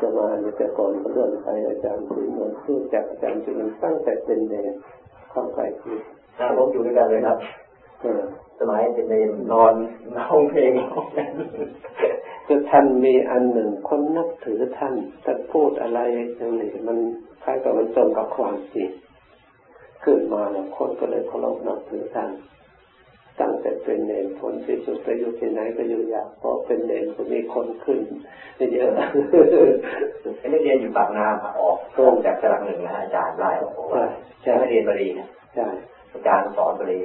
สมาธิแต่ก่อนเรื่องใครอาจารย์สิงห์มันรู้จักอาจารย์สิงห์ตั้งแต่เป็นเด็กเข้าใจคือผมอยู่ด้วยกันเลยครับสมัยเป็นเด็กนอนห้องเพลงคือท่านมีอันหนึ่งคนนับถือท่านท่านพูดอะไรอย่างนี้มันคล้ายกับมันตรงกับความจริงเกิดมาแล้วคนก็เลยเคารพนับถือท่านตั้งแต่เป็นเนรผลที่สุดไปอยู่ที่ไหนไปอยู่ยากเพราะเป็นเนรก็มีคนขึ้นเยอะไม่ได้เรียนอยู่ปากน้ำออกโค้งจากสลักหนึ่งนะอาจารย์ไล่ออกว่าใช่ไม่เรียนบาลีนะใช่อาจารย์สอนบาลี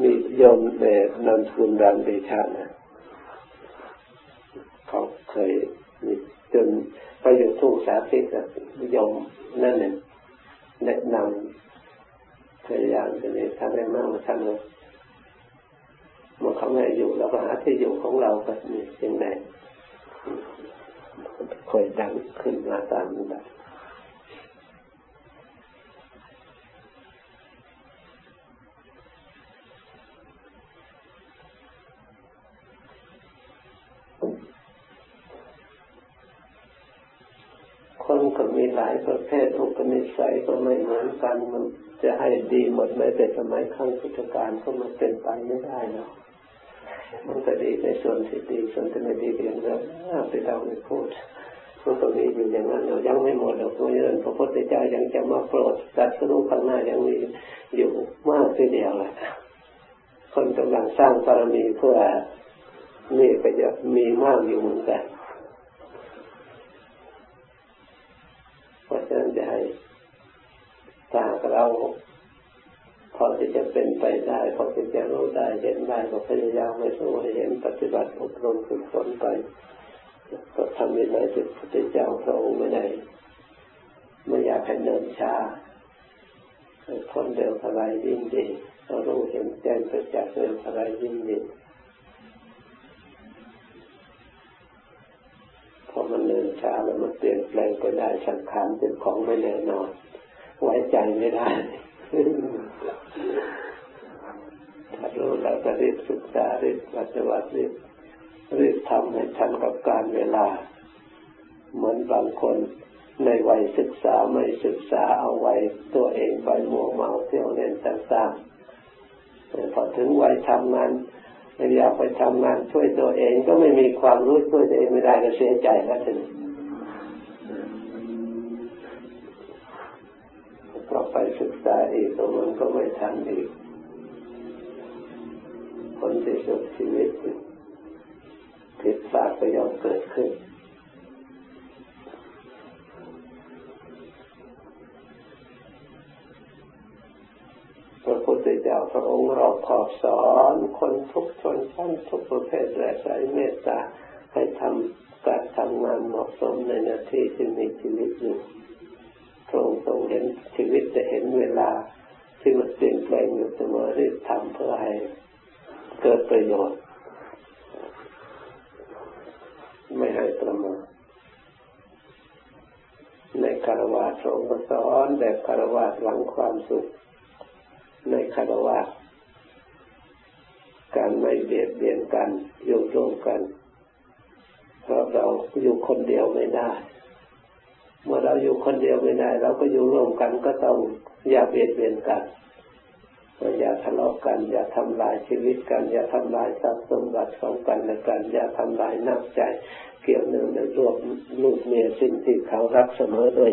มีโยมเด็กนามสกุลดันเดชะนะเขาเคยจนไปอยู่ทุกสาธิตกับโยมนั่นเองแนะนำพยายามจะเนี่ยทำได้มากมาทำเลยเมื่อเขาไม่อยู่เราก็หาที่อยู่ของเราไปนี่สิ่งไหนค่อยดังขึ้นมาตามนั้นคนก็มีหลายประเภทอุปนิสัยก็ไม่เหมือนกันมันจะให้ดีหมดไม่เป็นสมัยครั้งพุทธกาลก็มันเป็นไปไม่ได้เนาะมันจะดีในส่วนที่ดีส่วนที่ไม่ดีเพียงแล้วไปเดาไปพูดมันก็มีอยู่อย่างนั้นเรายังไม่หมดเราตัวเยินพระพุทธเจ้ายังจะมาโปรดตรัสรู้ข้างหน้ายังมีอยู่มากทีเดียวแหละคนกำลังสร้างบารมีเพื่อนี่ก็จะมีมากอยู่เหมือนกันเพราะฉะนั้นจะให้ถ้าเราพอที่จะเป็นไปได้พอที่จะรู้ได้เห็นได้ก็พยายามให้รู้ให้เห็นปฏิบัติอบรมฝึกฝนไปก็ทำในหน้าที่พระพุทธเจ้าพระองค์ไม่อยากให้เนิ่นช้าคนเดียวอะไรยิ่งดีเรารู้เห็นแจ้งประจักษ์เรื่องอะไรยิ่งดีพอมันเนิ่นช้าแล้วมันเปลี่ยนแปลงไปได้สังขารเป็นของไม่แน่นอนไว้ใจไม่ได้ถ้ารู้แล้วก็รีบศึกษารีบปฏิบัติรีบทำให้ทันกับการเวลาเหมือนบางคนในวัยศึกษาไม่ศึกษาเอาไว้ตัวเองไปมัวเมาเที่ยวเล่นต่างๆพอถึงวัยทำงานไม่อยากไปทำงานช่วยตัวเองก็ไม่มีความรู้ช่วยตัวเองไม่ได้ก็เสียใจแล้วถึงก็ไปศึกษาอีกตัวมันก็ไม่ทันอีกผลที่สุดชีวิตผิดพลาดก็ย่อมเกิดขึ้นพระพุทธเจ้าพระองค์รอบขอบสอนคนทุกชนชั้นทุกประเภทและสายเมตตาให้ทำการทำงานเหมาะสมในหน้าที่ที่มีชีวิตอยู่ทรงเห็นชีวิตจะเห็นเวลาที่มันเปลี่ยนแปลงอยู่เสมอรีบทำเพื่อให้เกิดประโยชน์ไม่ให้ประมาทในคารวะทรงสอนแบบคารวะหวังความสุขในคารวะการไม่เบียดเบียนกันอยู่ร่วมกันเพราะเราอยู่คนเดียวไม่ได้เมื่อเราอยู่คนเดียวไม่ได้เราก็อยู่ร่วมกันก็ต้องอย่าเบียดเบียนกันอย่าทะเลาะกันอย่าทำลายชีวิตกันอย่าทำลายทรัพย์สมบัติของกันและกันอย่าทำลายน้ำใจเกี่ยวเนื่องในรวมลูกเมียสิ่งที่เขารักเสมอโดย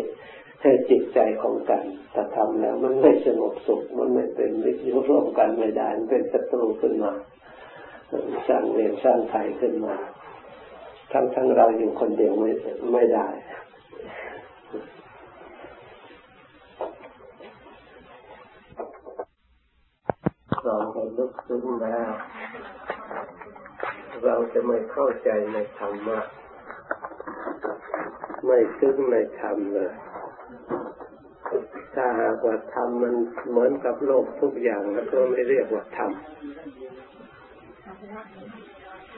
ให้จิตใจของกันถ้าทำแล้วมันไม่สงบสุขมันไม่เป็นมิตรอยู่ร่วมกันไม่ได้มันเป็นศัตรูขึ้นมาสร้างเวรสร้างภัยขึ้นมาทั้งเราอยู่คนเดียวไม่ได้เราจะลึกซึ้งแล้วเราจะไม่เข้าใจในธรรมะไม่ซึ้งในธรรมเลยถ้าหากว่าธรรมมันเหมือนกับโลกทุกอย่างแล้วก็ไม่เรียกว่าธรรม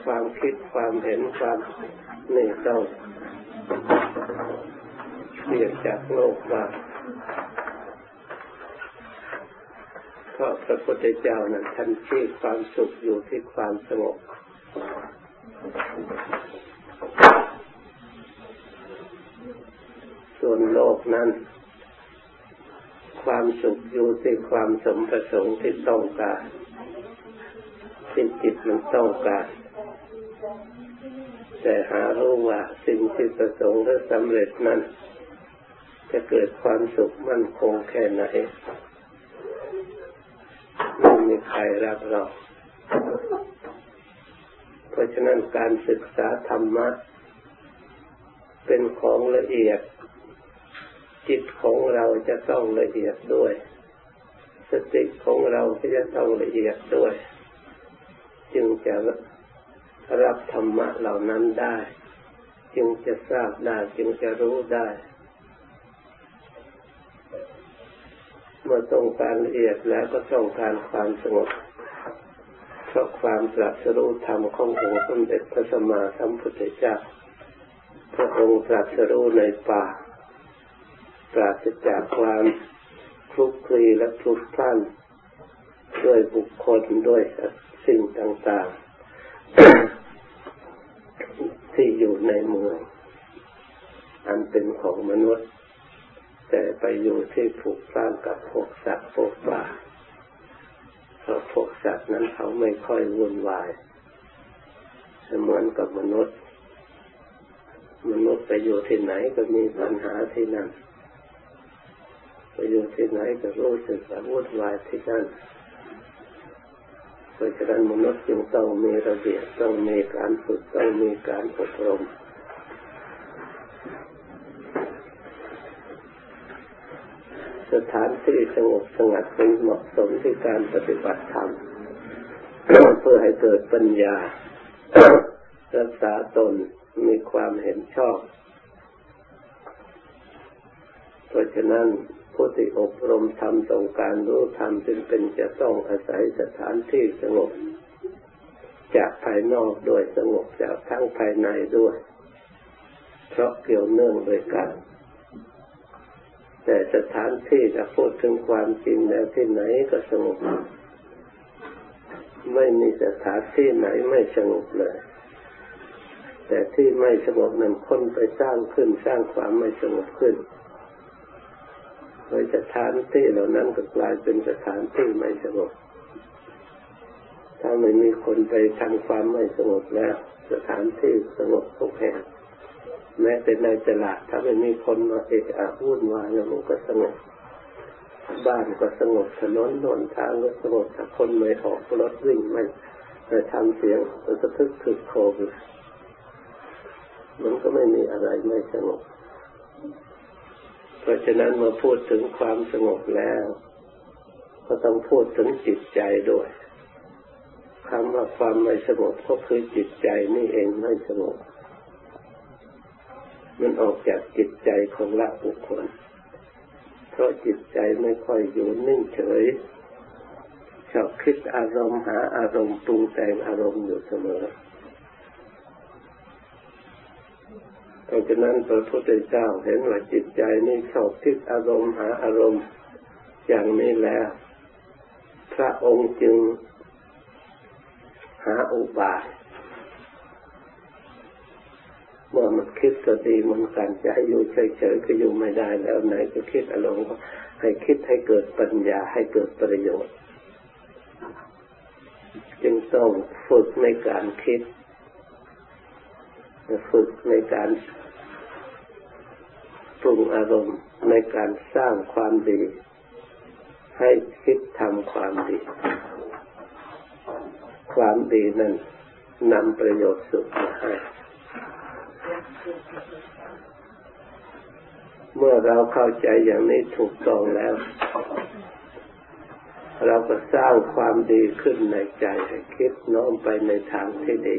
ความคิดความเห็นความนี่ต้องเปลี่ยนจากโลกมาเพราะพระพุทธเจ้านั้นท่านชี้ความสุขอยู่ที่ความสงบ กนั้นความสุขอยู่ที่ความสมประสงค์ที่ต้องการที่จิตมันต้องการแต่หารู้ว่าสิ่งที่ประสงค์และสำเร็จนั้นจะเกิดความสุขมั่นคงแค่ไหนไม่มีใครรับรองเพราะฉะนั้นการศึกษาธรรมะเป็นของละเอียดจิตของเราจะต้องละเอียดด้วยสติของเราก็จะต้องละเอียดด้วยจึงจะรับธรรมะเหล่านั้นได้จึงจะทราบได้จึงจะรู้ได้เมื่อต้องการละเอียดแล้วก็ต้องการความสงบเพราะความตรัสรู้ธรรมขององค์สมเด็จพระสัมมาสัมพุทธเจ้าพระองค์ตรัสรู้ในป่าปราศจากความคลุกคลีและพลุกพล่านด้วยบุคคลด้วยสิ่งต่างๆ ที่อยู่ในเมืองอันเป็นของมนุษย์แต่ไปอยู่ที่พลุกพล่านกับพวกสัตว์พวกป่าเพราะพวกสัตว์นั้นเขาไม่ค่อยวุ่นวายเหมือนกับมนุษย์ไปอยู่ที่ไหนก็มีปัญหาที่นั่นไปอยู่ที่ไหนก็รู้สึกวุ่นวายที่นั่นเพราะฉะนั้นมนุษย์จึงต้องมีระเบียบต้องมีการฝึกต้องมีการอบรมสถานที่สงบสงัดเป็นเหมาะสมที่การปฏิบัติธรรม เพื่อให้เกิดปัญญา รักษาตนมีความเห็นชอบเพราะฉะนั้นผู้ที่อบรมธรรมต้องการรู้ธรรมจึงเป็นจะต้องอาศัยสถานที่สงบจากภายนอกด้วยสงบจากทั้งภายในด้วยเพราะเกี่ยวเนื่องด้วยกันแต่สถานที่จะพูดถึงความจริงแล้วที่ไหนก็สงบไม่มีสถานที่ไหนไม่สงบเลยแต่ที่ไม่สงบนั้นคนไปสร้างขึ้นสร้างความไม่สงบขึ้นโดยสถานที่เหล่านั้นก็กลายเป็นสถานที่ไม่สงบถ้าไม่มีคนไปทำความไม่สงบแล้วสถานที่สงบทุกแห่งแม้แต่ในตลาดถ้าไม่มีคนมาเอะอะวุ่นวายแล้วมันก็สงบบ้านก็สงบถนนหนทางก็สงบถ้าคนไม่ออกรถวิ่งไม่ทำเสียงมันก็ทึกคึกโครมมันก็ไม่มีอะไรไม่สงบเพราะฉะนั้นมาพูดถึงความสงบแล้วก็ต้องพูดถึงจิตใจด้วยคำว่าความไม่สงบก็คือจิตใจนี่เองไม่สงบมันออกจากจิตใจของละบุคคลเพราะจิตใจไม่ค่อยอยู่นิ่งเฉยชอบคิดอารมณ์หาอารมณ์ปรุงแต่งอารมณ์อยู่เสมอเพราะฉะนั้นพระพุทธเจ้าเห็นว่าจิตใจนี่ชอบคิดอารมณ์หาอารมณ์อย่างนี้แล้วพระองค์จึงหาอุบายเมื่อมันคิดก็ดีมันสั่นจะให้อยู่เฉยๆก็อยู่ไม่ได้แล้วไหนจะคิดอารมณ์ให้คิดให้เกิดปัญญาให้เกิดประโยชน์จึงต้องฝึกในการคิดฝึกในการปรุงอารมณ์ในการสร้างความดีให้คิดทำความดีนั้นนำประโยชน์สุขมาให้เมื่อเราเข้าใจอย่างนี้ถูกต้องแล้วเราก็สร้างความดีขึ้นในใจให้คิดน้อมไปในทางที่ดี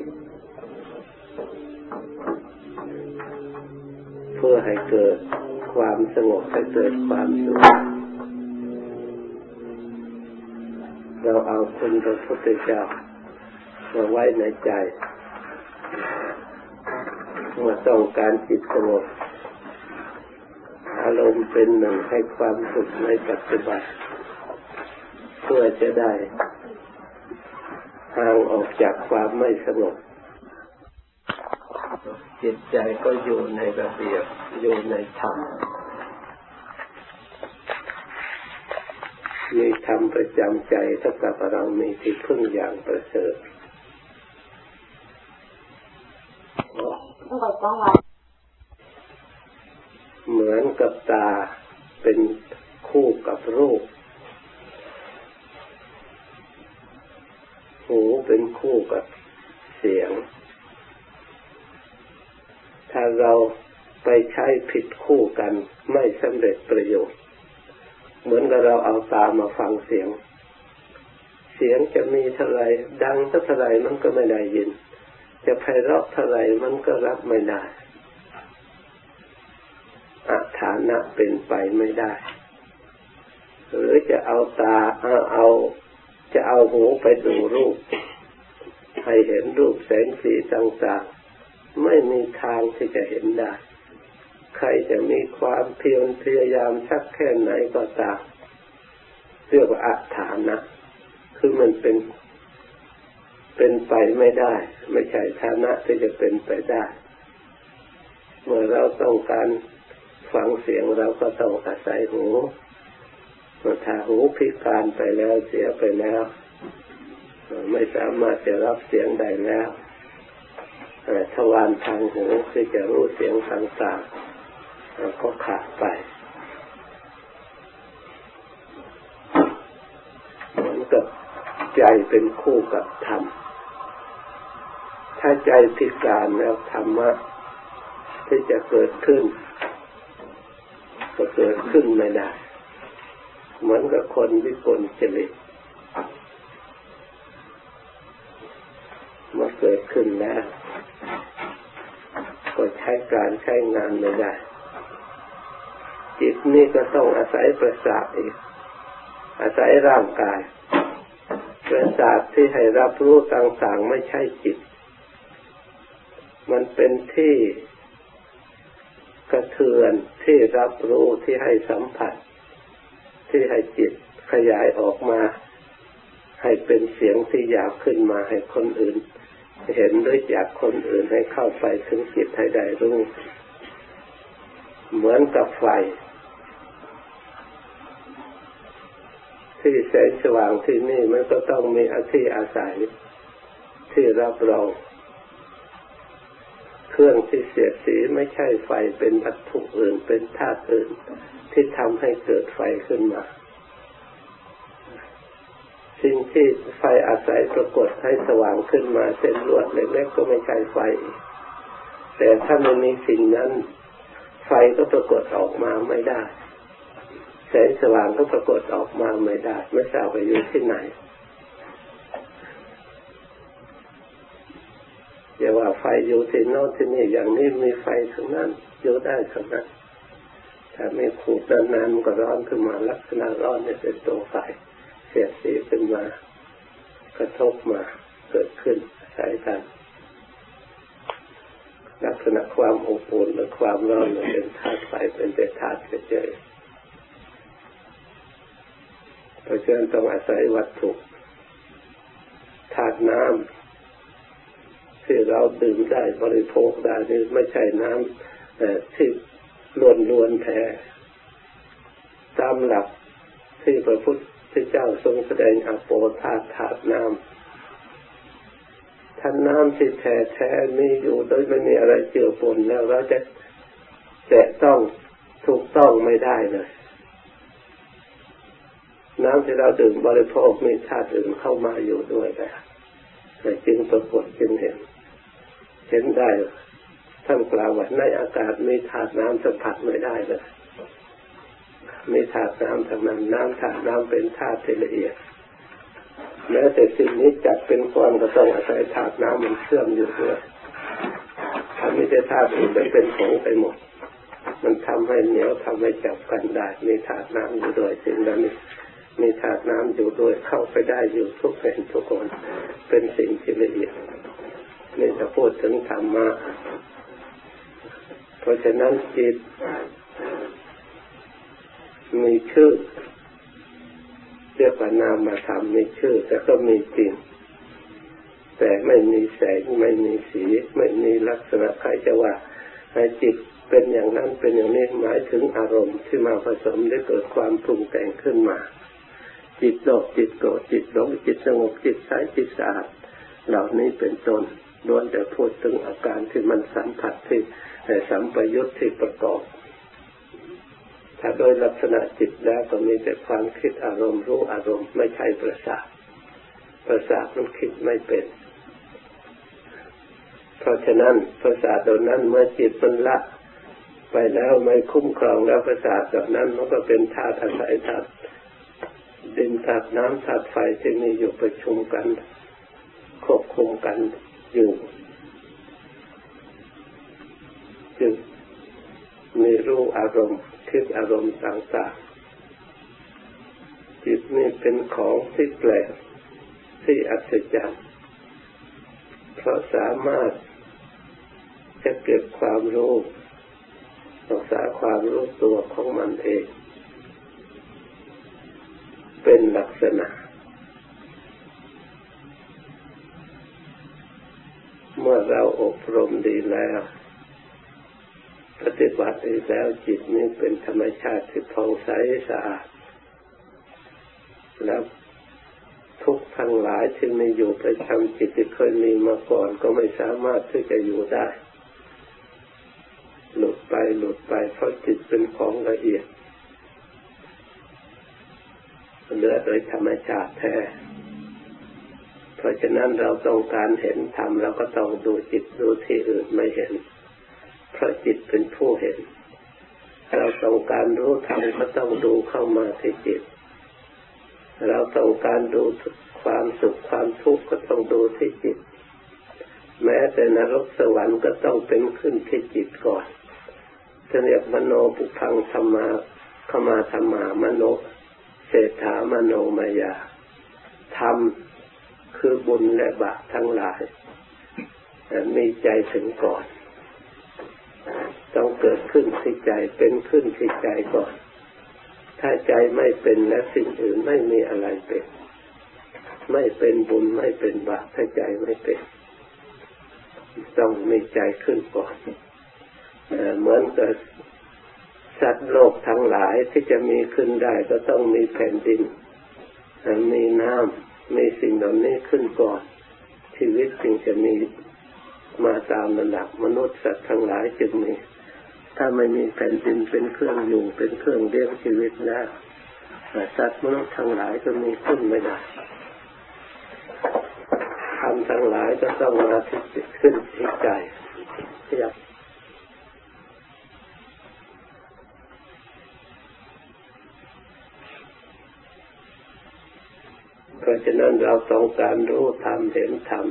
เพื่อให้เกิดความสงบให้เกิดความสุขเราเอาคุณพระพุทธเจ้ามาไว้ในใจเมื่อต้องการจิตสงบอารมณ์เป็นหนึ่งให้ความสุขในปัจจุบันเพื่อจะได้ห่างออกจากความไม่สงบจิตใจก็อยู่ในระเบียบอยู่ในธรรม ธรรมประจำใจเท่ากับเรามีที่พึ่งอย่างประเสริฐเหมือนกับตาเป็นคู่กับรูปหูเป็นคู่กับเสียงถ้าเราไปใช้ผิดคู่กันไม่สำเร็จประโยชน์เหมือนกับเราเอาตามาฟังเสียงเสียงจะมีเท่าไรดังเท่าไรมันก็ไม่ได้ยินจะไพเราะเท่าไรมันก็รับไม่ได้อาฐานะเป็นไปไม่ได้หรือจะเอาตาจะเอาหูไปดูรูปให้เห็นรูปแสงสีต่างๆไม่มีทางที่จะเห็นได้ใครจะมีความเพียรพยายามสักแค่ไหนก็ตามเรียกว่าอาฐานะคือมันเป็นไปไม่ได้ไม่ใช่ฐานะที่จะเป็นไปได้เมื่อเราต้องการฟังเสียงเราก็ต้องอาศัยหูถ้าหูพิการไปแล้วเสียไปแล้วไม่สามารถจะรับเสียงได้แล้วทวารทางหูที่จะรู้เสียงต่างๆก็ขาดไปเหมือนกับใจเป็นคู่กับธรรมถ้าใจพิการแล้วธรรมะที่จะเกิดขึ้นก็เกิดขึ้นไม่ได้เหมือนกับคนวิกลจริตมาเกิดขึ้นแล้วก็ใช้การใช้งานไม่ได้จิตนี่ก็ต้องอาศัยประสาทอีกอาศัยร่างกายประสาทที่ให้รับรู้ต่างๆไม่ใช่จิตมันเป็นที่กระเทือนที่รับรู้ที่ให้สัมผัสที่ให้จิตขยายออกมาให้เป็นเสียงที่ยาวขึ้นมาให้คนอื่นเห็นด้วยจากคนอื่นให้เข้าไปถึงจิตให้ได้รู้เหมือนกับไฟที่แสงสว่างที่นี่มันก็ต้องมีที่อาศัยที่รับรองเครื่องที่เสียดสีไม่ใช่ไฟเป็นวัตถุอื่นเป็นธาตุอื่นที่ทำให้เกิดไฟขึ้นมาสิ่งที่ไฟอาศัยปรากฏให้สว่างขึ้นมาเส้นลวดเล็กๆก็ไม่ใช่ไฟแต่ถ้ามันมีสิ่งนั้นไฟก็ปรากฏออกมาไม่ได้แสงสว่างก็ปรากฏออกมาไม่ได้ไม่ทราบว่าอยู่ที่ไหนอย่าว่าไฟอยู่ที่โน่นที่นี่อย่างนี้มีไฟทั้งนั้นอยู่ได้ทั้งนั้นถ้าไม่ขูดนานๆมันก็ร้อนขึ้นมาลักษณะร้อนเนี่ยเป็นตัวไฟเสียดสีขึ้นมากระทบมาเกิดขึ้นใช้กันลักษณะความอบอุ่นและความร้อนเป็นธาตุไฟเป็นแต่ธาตุเฉยๆเพราะฉะนั้นต้องอาศัยวัตถุธาตุน้ำที่เราดื่มได้บริโภคได้นี่ไม่ใช่น้ำแต่ที่ล้วนๆแท้ตามหลักที่พระพุทธเจ้าทรงแสดงอโปธาตุธาตุน้ำธาตุน้ำที่แท้มีอยู่โดยไม่มีอะไรเจือปนแล้วเราจะแตะต้องถูกต้องไม่ได้เลยน้ำที่เราดื่มบริโภคมีธาตุอื่นเข้ามาอยู่ด้วยแต่จึงปรากฏจึงเห็นได้ท่านกล่าวว่าในอากาศมีธาตุน้ำสัมผัสไม่ได้เลยมีธาตุน้ำทั้งนั้นน้ำธาตุน้ำเป็นธาตุละเอียดแม้แต่สิ่งนี้จัดเป็นก้อนก็ต้องอาศัยธาตุน้ำมันเชื่อมอยู่ด้วยถ้าไม่ใช่ธาตุอื่นเป็นผงไปหมดมันทำให้เหนียวทำให้จับกันได้มีธาตุน้ำอยู่ด้วยสิ่งนั้นมีธาตุน้ำอยู่ด้วยเข้าไปได้อยู่ทุกแห่งทุกคนเป็นสิ่งที่ละเอียดนี่จะพูดถึงธรรมะเพราะฉะนั้นจิตมีชื่อเรียกว่านามธรรมมีชื่อแต่ก็มีจริงแต่ไม่มีแสงไม่มีสีไม่มีลักษณะใครจะว่าให้จิตเป็นอย่างนั้นเป็นอย่างนี้หมายถึงอารมณ์ที่มาผสมได้เกิดความปรุงแต่งขึ้นมา จิตโลภจิตโกรธจิตหลงจิตสงบจิตใสจิตสะอาดเหล่านี้เป็นต้นล้วนแต่พูดถึงอาการที่มันสัมผัสที่สัมปยุตที่ประกอบถ้าโดยลักษณะจิตแล้วก็มีแต่ความคิดอารมณ์รู้อารมณ์ไม่ใช่ประสาทประสาทมันคิดไม่เป็นเพราะฉะนั้นประสาทเหล่านั้นเมื่อจิตมันละไปแล้วไม่คุ้มครองแล้วประสาทเหล่านั้นมันก็เป็นธาตุอาศัยธาตุดินธาตุน้ำธาตุไฟที่มีอยู่ประชุมกันควบคุมกันอยู่จึงมีรู้อารมณ์คิดอารมณ์ต่างๆจิตนี่เป็นของที่แปลกที่อัศจรรย์เพราะสามารถจะเก็บความรู้รักษาความรู้ตัวของมันเองเป็นลักษณะเมื่อเราอบรมดีแล้วปฏิบัติแล้วจิตนี้เป็นธรรมชาติที่ผ่องใสสะอาดแล้วทุกข์ทั้งหลายที่มีอยู่ประจำจิตที่เคยมีมาก่อนก็ไม่สามารถที่จะอยู่ได้หลุดไปเพราะจิตเป็นของละเอียดเหลือโดยธรรมชาติแท้เพราะฉะนั้นเราต้องการเห็นธรรมเราก็ต้องดูจิตดูที่อื่นไม่เห็นเพราะจิตเป็นผู้เห็นเราต้องการรู้ธรรมก็ต้องดูเข้ามาที่จิตเราต้องการดูความสุขความทุกข์ก็ต้องดูที่จิตแม้แต่นรกสวรรค์ก็ต้องเป็นขึ้นที่จิตก่อนจะเรียกมโนปุพังธรรมะขมาธรรมามโนเศรษฐามโนมายาธรรมคือบุญและบาปทั้งหลายมีใจถึงก่อนต้องเกิดขึ้นที่ใจเป็นขึ้นที่ใจก่อนถ้าใจไม่เป็นและสิ่งอื่นไม่มีอะไรเป็นไม่เป็นบุญไม่เป็นบาปถ้าใจไม่เป็นต้องมีใจขึ้นก่อนเหมือนกับสัตว์โลกทั้งหลายที่จะมีขึ้นได้ก็ต้องมีแผ่นดินมีน้ำมีสิ่งเหล่านี้ขึ้นก่อนชีวิตจึงจะมีมาตามระดับมนุษย์สัตว์ทั้งหลายจึงมีถ้าไม่มีแผ่นดินเป็นเครื่องอยู่เป็นเครื่องเลี้ยงชีวิตแล้วสัตว์มนุษย์ทั้งหลายก็มีขึ้นไม่ได้ธรรมทั้งหลายก็ต้องมาที่จิตขึ้นที่ใจเพราะฉะนั้นเราต้องการรู้ธรรมเห็นธรรม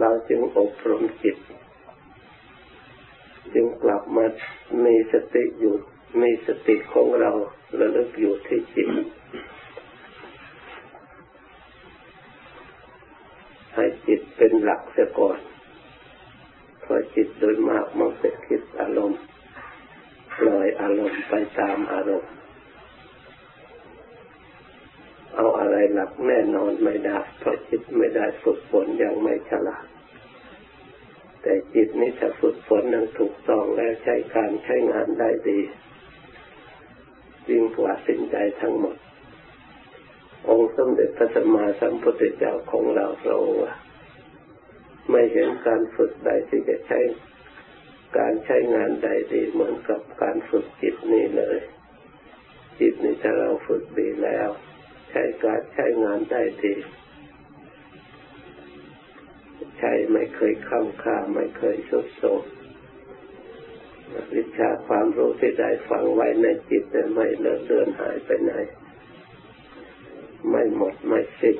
เราจึงอบรมจิตจึงกลับมามีสติอยู่มีสติของเราระลึกอยู่ที่จิตให้จิตเป็นหลักเสียก่อนเพราะจิตโดยมากมักจะคิดอารมณ์ปล่อยอารมณ์ไปตามอารมณ์เอาอะไรหลักแน่นอนไม่ได้เพราะจิตไม่ได้ฝึกฝนยังไม่ฉลาดแต่จิตนี้ถ้าฝึกฝนนั้นถูกต้องแล้วใช้การใช้งานได้ดียิ่งกว่าสิ่งใดทั้งหมดองค์สมเด็จพระสัมมาสัมพุทธเจ้าของเราเราไม่เห็นการฝึกใดที่จะใช้การใช้งานใดดีเหมือนกับการฝึกจิตนี้เลยจิตนี้ถ้าเราฝึกดีแล้วใช้การใช้งานได้ดีใช้ไม่เคยคล่ำคลาไม่เคยสุดโทรมวิชาความรู้ที่ได้ฝังไว้ในจิตแต่ไม่เลอะเลือนหายไปไหนไม่หมดไม่สิ้น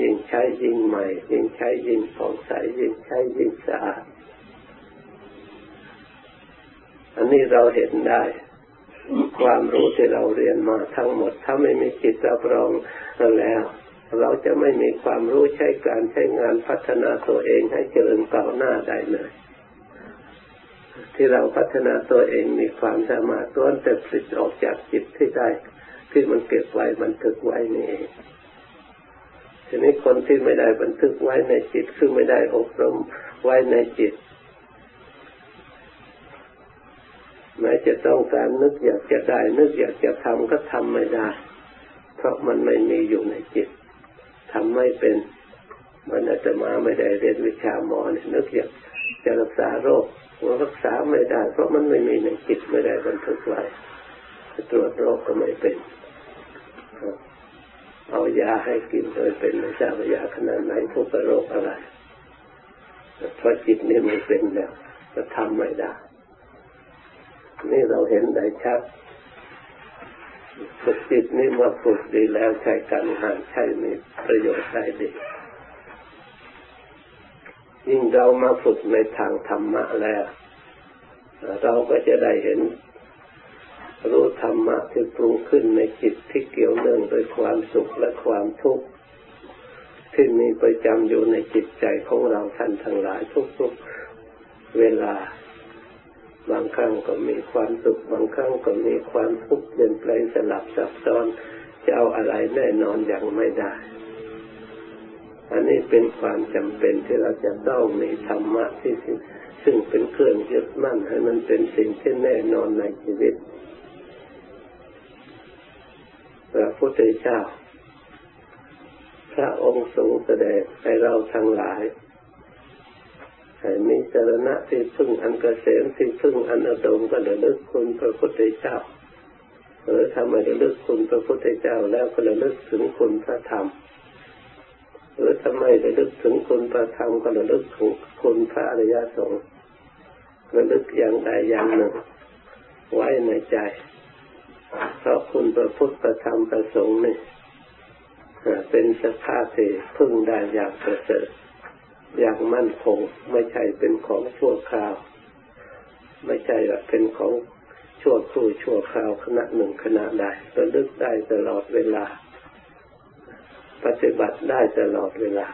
ยิ่งใช้ยิ่งใหม่ยิ่งใช้ยิ่งผ่องใสยิ่งใช้ยิ่งสะอาดอันนี้เราเห็นได้ความรู้ที่เราเรียนมาทั้งหมดถ้าไม่มีจิตรับรองแล้วเราจะไม่มีความรู้ใช้การใช้งานพัฒนาตัวเองให้เจริญก้าวหน้าได้เลยที่เราพัฒนาตัวเองมีความสามารถล้วนแต่ผลิตออกจากจิตที่ได้ที่มันเก็บไว้บันทึกไว้นี่เองทีนี้คนที่ไม่ได้บันทึกไว้ในจิตคือไม่ได้อบรมไว้ในจิตแม้ จะต้องการนึกอยากจะได้นึกอยากจะทำก็ทำไม่ได้เพราะมันไม่มีอยู่ในจิตทำไม่เป็นมันอาตมาไม่ได้เรียนวิชาหมอเนี่ยนึกอยากจะรักษาโรคมันรักษาไม่ได้เพราะมันไม่มีในจิตไม่ได้บันทึกไว้ตรวจโรคก็ไม่เป็นเอายาให้กินโดยเป็นไม่ทราบว่ายาขนาดไหนพวกโรคอะไรเพราะจิตนี่ไม่เป็นแล้วก็ทำไม่ได้นี่เราเห็นได้ชัดฝึกจิตนี่ว่าฝึกดีแล้วใช้การหาใช้มีประโยชน์ได้ดียิ่งเรามาฝึกในทางธรรมะแล้วเราก็จะได้เห็นรู้ธรรมะที่ปรุงขึ้นในจิตที่เกี่ยวเนื่องโดยความสุขและความทุกข์ที่มีประจำอยู่ในจิตใจของเราท่านทั้งหลายทุกๆเวลาบางครั้งก็มีความสุขบางครั้งก็มีความทุกข์เปลี่ยนแปลงสลับซับซ้อนจะเอาอะไรแน่นอนอย่างไม่ได้อันนี้เป็นความจำเป็นที่เราจะต้องมีธรรมะที่ซึ่งเป็นเครื่องยึดมั่นให้มันเป็นสิ่งที่แน่นอนในชีวิตพระพุทธเจ้าพระองค์ทรงแสดงให้เราทั้งหลายให้มีสรณะที่พึ่งอันเกษมที่พึ่งอันอุดมก็ระลึกคุณพระพุทธเจ้าหรือทำให้ระลึกคุณพระพุทธเจ้าแล้วก็ระลึกถึงคุณพระธรรมหรือทำไมระลึกถึงคุณพระธรรมก็ระลึกถึงคุณพระอริยสงฆ์ระลึกอย่างใดอย่างหนึ่งไว้ในใจเพราะคุณพระพุทธพระธรรมพระสงฆ์นี่เป็นสภาพที่พึ่งได้อย่างประเสริฐอย่างมั่นคงไม่ใช่เป็นของชั่วคราวไม่ใช่เป็นของชั่วครู่ชั่วคราวขณะหนึ่งขณะใดระลึกได้ตลอดเวลาปฏิบัติได้ตลอดเวลา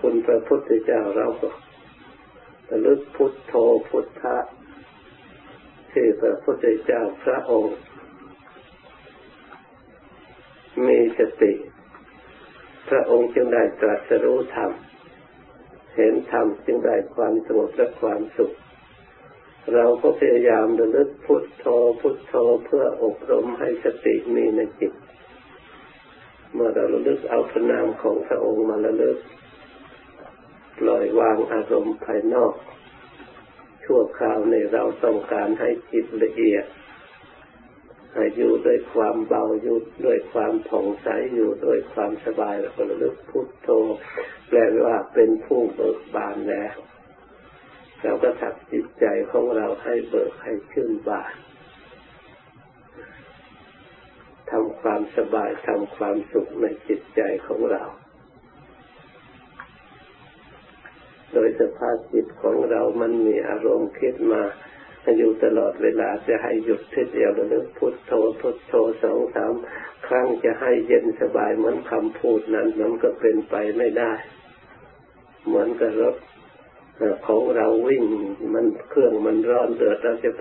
คุณพระพุทธเจ้าเราก็ระลึกพุทโธพุทธะที่พระพุทธเจ้าพระองค์มีสติพระองค์จึงได้ตรัสรู้ธรรมเห็นธรรมจึงได้ความสงบและความสุขเราก็พยายามระลึกพุทโธพุทโธเพื่ออบรมให้สติมีในจิตเมื่อเราระลึกเอาพระนามของพระองค์มาระลึกปล่อยวางอารมณ์ภายนอกชั่วคราวในเราต้องการให้จิตละเอียดให้อยู่ด้วยความเบาอยู่ด้วยความผ่องใสอยู่ด้วยความสบายแล้วก็ระลึกพุทโธแปลว่าเป็นผู้เบิกบานแล้วเราก็ทักจิตใจของเราให้เบิกให้ชื่นบานทำความสบายทำความสุขในจิตใจของเราโดยสภาพจิตของเรามันมีอารมณ์คิดมาอยู่ตลอดเวลาจะให้หยุดทีเดียวระลึกพุทโธพุทโธ 2-3 ครั้งจะให้เย็นสบายเหมือนคำพูดนั้นมันก็เป็นไปไม่ได้เหมือนกับรถของเราวิ่งมันเครื่องมันร้อนเดือดเราจะไป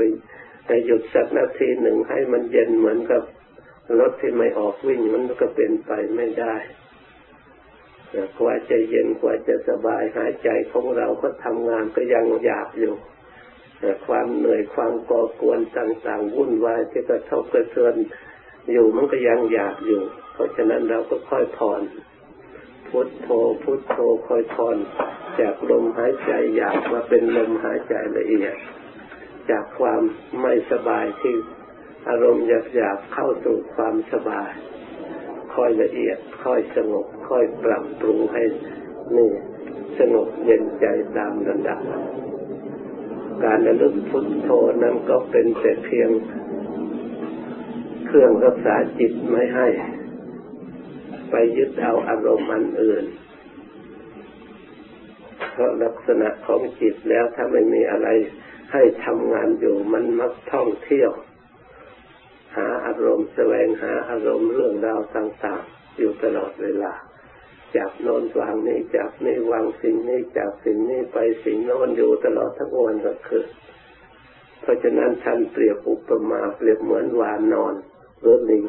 ให้หยุดสักนาทีหนึ่งให้มันเย็นเหมือนกับรถที่ไม่ออกวิ่งมันก็เป็นไปไม่ได้กว่าจะเย็นกว่าจะสบายหายใจของเราก็ทำงานก็ยังหยาบอยู่ความเหนื่อยความก่อกวนต่างๆวุ่นวายที่กระทบกระเทือนอยู่มันก็ยังหยาบอยู่เพราะฉะนั้นเราก็ค่อยผ่อนพุทโธพุทโธค่อยผ่อนจากลมหายใจหยาบมาเป็นลมหายใจละเอียดจากความไม่สบายที่อารมณ์หยาบๆเข้าสู่ความสบายค่อยละเอียดค่อยสงบค่อยปรับปรุงให้นี่สงบเย็นใจตามระดับการระลึกพุทโธนั้นก็เป็นแต่เพียงเครื่องรักษาจิตไม่ให้ไปยึดเอาอารมณ์อันอื่นเพราะลักษณะของจิตแล้วถ้าไม่มีอะไรให้ทำงานอยู่มันมักท่องเที่ยวหาอารมณ์แสวงหาอารมณ์เรื่องราวต่างๆอยู่ตลอดเวลาจากโน่นวางนี้จากนี้วางสิ่งนี้จากสิ่งนี้ไปสิ่งโน้นอยู่ตลอดทั้งวันทั้งคืนเพราะฉะนั้นท่านเปรียบอุปมาเปรียบเหมือนวานนอนหรือลิง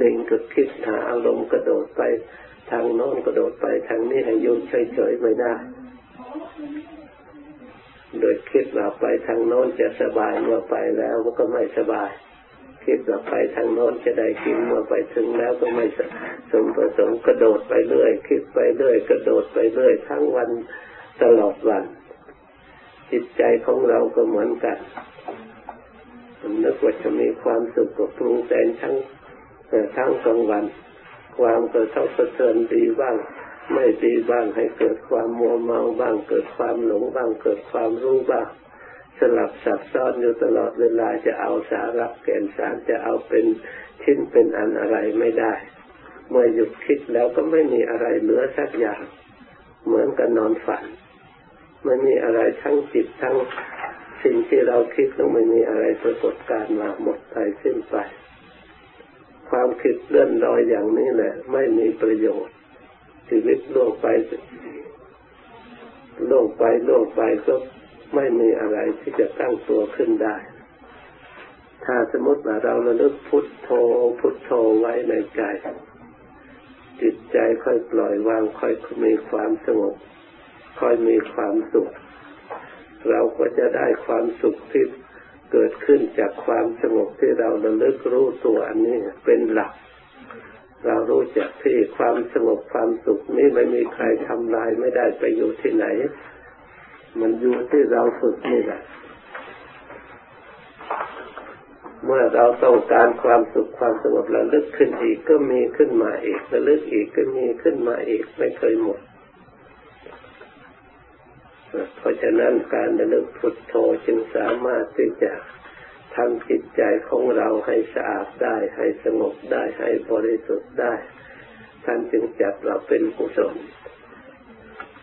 ลิงก็คิดหาอารมณ์กระโดดไปทางโน้นกระโดดไปทางนี้ให้อยู่เฉยๆไม่ได้ โดยคิดว่าไปทางโน้นจะสบายเมื่อไปแล้วมันก็ไม่สบายคิดว่าไปทางโน้นจะได้กินเมื่อไปถึงแล้วก็ไม่สมประสงค์กระโดดไปเรื่อยคิดไปเรื่อยกระโดดไปเรื่อยทั้งวันตลอดวันจิตใจของเราก็เหมือนกันนึกว่าจะมีความสุขกับปรุงแต่งทั้งกลางวันความกระทบกระเทือนดีบ้างไม่ดีบ้างให้เกิดความมัวเมาบ้างเกิดความหลงบ้างเกิดความรู้บ้างสลับซับซ้อนอยู่ตลอดเวลาจะเอาสาระแก่นสารจะเอาเป็นชิ้นเป็นอันอะไรไม่ได้เมื่อหยุดคิดแล้วก็ไม่มีอะไรเหลือสักอย่างเหมือนกับนอนฝันไม่มีอะไรทั้งจิตทั้งสิ่งที่เราคิดแล้วไม่มีอะไรปรากฏการมาหมดไปสิ้นไปความคิดเลื่อนลอยอย่างนี้แหละไม่มีประโยชน์ชีวิตล่วงไปก็ไม่มีอะไรที่จะตั้งตัวขึ้นได้ถ้าสมมติว่าเราระลึกพุทโธพุทโธไว้ในใจจิตใจค่อยปล่อยวางค่อยมีความสงบค่อยมีความสุขเราก็จะได้ความสุขที่เกิดขึ้นจากความสงบที่เราระลึกรู้ตัวอันนี้เป็นหลักเรารู้จักที่ความสงบความสุขนี้ไม่มีใครทำลายไม่ได้ไปอยู่ที่ไหนมันอยู่ที่เราฝึกนี่แหละเมื่อเราต้องการความสุขความสงบระลึกขึ้นอีกก็มีขึ้นมาอีกระลึกอีกก็มีขึ้นมาอีกไม่เคยหมดเพราะฉะนั้นการระลึกพุทโธจึงสามารถที่จะทำจิตใจของเราให้สะอาดได้ให้สงบได้ให้บริสุทธิ์ได้ท่านจึงจัดเราเป็นกุศล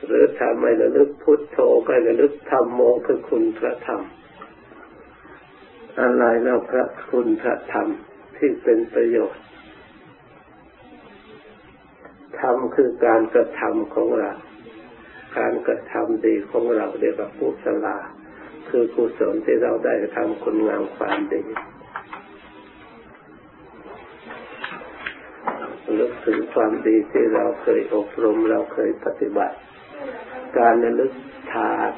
หรือถ้าไม่ระลึกพุทโธก็ระลึกธรรมโมคือคุณพระธรรมอะไรแล้วพระคุณพระธรรมที่เป็นประโยชน์ธรรมคือการกระทำของเราการกระทำดีของเราเรียกว่ากุศลาคือกุศลที่เราได้ทำคุณงามความดีนึกถึงความดีที่เราเคยอบรมเราเคยปฏิบัติการระลึกทาน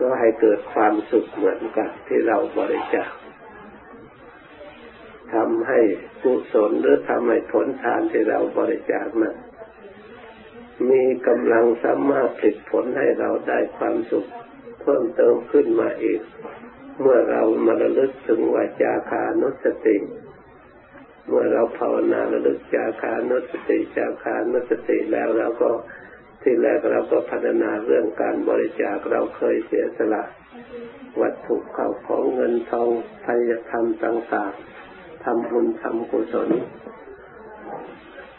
ก็ให้เกิดความสุขเหมือนกับที่เราบริจาคทำให้กุศลหรือทำให้ผลทานที่เราบริจาคนั้นมีกำลังสามารถผลิตผลให้เราได้ความสุขเพิ่มเติมขึ้นมาอีกเมื่อเรามาระลึกถึงวาจาคานุสติเมื่อเราภาวนาระลึกจาคานุสติจาคานุสติแล้วเราก็ที่แรกเราก็พัฒนาเรื่องการบริจาคเราเคยเสียสละวัตถุเข้าของเงินทองไตรธรรมต่างๆทำบุญทำกุศล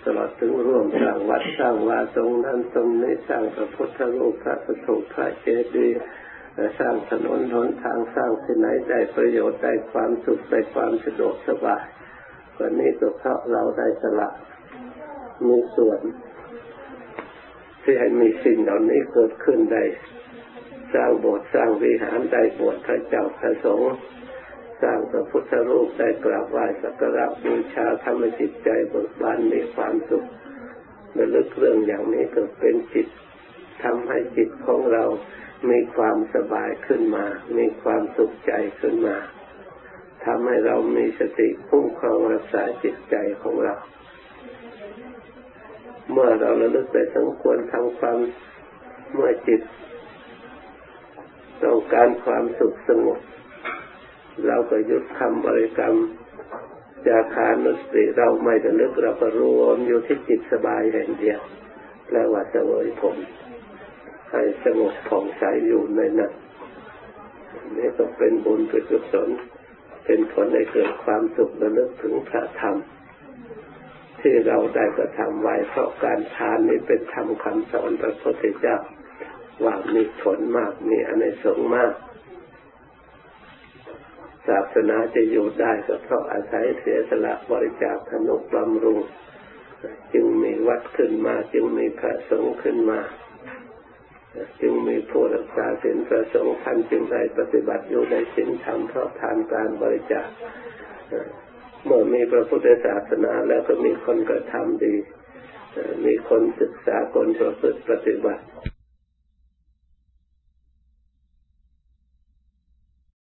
ตลอดถึงร่วมสร้างวัดสร้างวาตรงนั้นตรงนี้สร้างพระพุทธรูปพระประตูพระเจดีย์สร้างถนนหนทางสร้างที่ไหนได้ประโยชน์ได้ความสุขได้ความสะดวกสบายวันนี้ก็เพราะเราได้สละมีส่วนที่ให้มีสิ่งเหล่านี้เกิดขึ้นได้สร้างโบสถ์สร้างวิหารได้โบสถ์พระเจ้าพระสงฆ์สร้างพระพุทธรูปได้กราบไหว้สักการะบูชาทำให้จิตใจเบิกบานมีความสุขระลึกเรื่องอย่างนี้ก็เป็นจิตทำให้จิตของเรามีความสบายขึ้นมามีความสุขใจขึ้นมาทำให้เรามีสติคุ้มครองรักษาจิตใจของเราเมื่อเราระลึกได้สมควรทำความเมื่อจิตต้องการความสุขสงบเราก็ยึดคำบริกรรมจาคานุสติเราไม่ระลึกเราก็รวมอยู่ที่จิตสบายแห่งเดียวและว่าเสวยผลให้สงบผ่องใสอยู่ในนั้นนี่ก็เป็นบุญเป็นกุศลเป็นผลให้เกิดความสุขระลึกถึงพระธรรมที่เราได้กระทำไว้เพราะการทานนี้เป็นธรรมคำสอนพระพุทธเจ้าว่ามีผลมากมีอานิสงส์มากศาสนาจะอยู่ได้ก็เพราะอาศัยเสียสละบริจาคทนุบำรุงจึงมีวัดขึ้นมาจึงมีพระสงฆ์ขึ้นมาจึงมีผู้รักษาศีลพระสงฆ์ท่านจึงได้ปฏิบัติอยู่ในศีลธรรมเพราะทานการบริจาคเมื่อมีพระพุทธศาสนาแล้วก็มีคนกระทำดีมีคนศึกษาคนประพฤติปฏิบัติ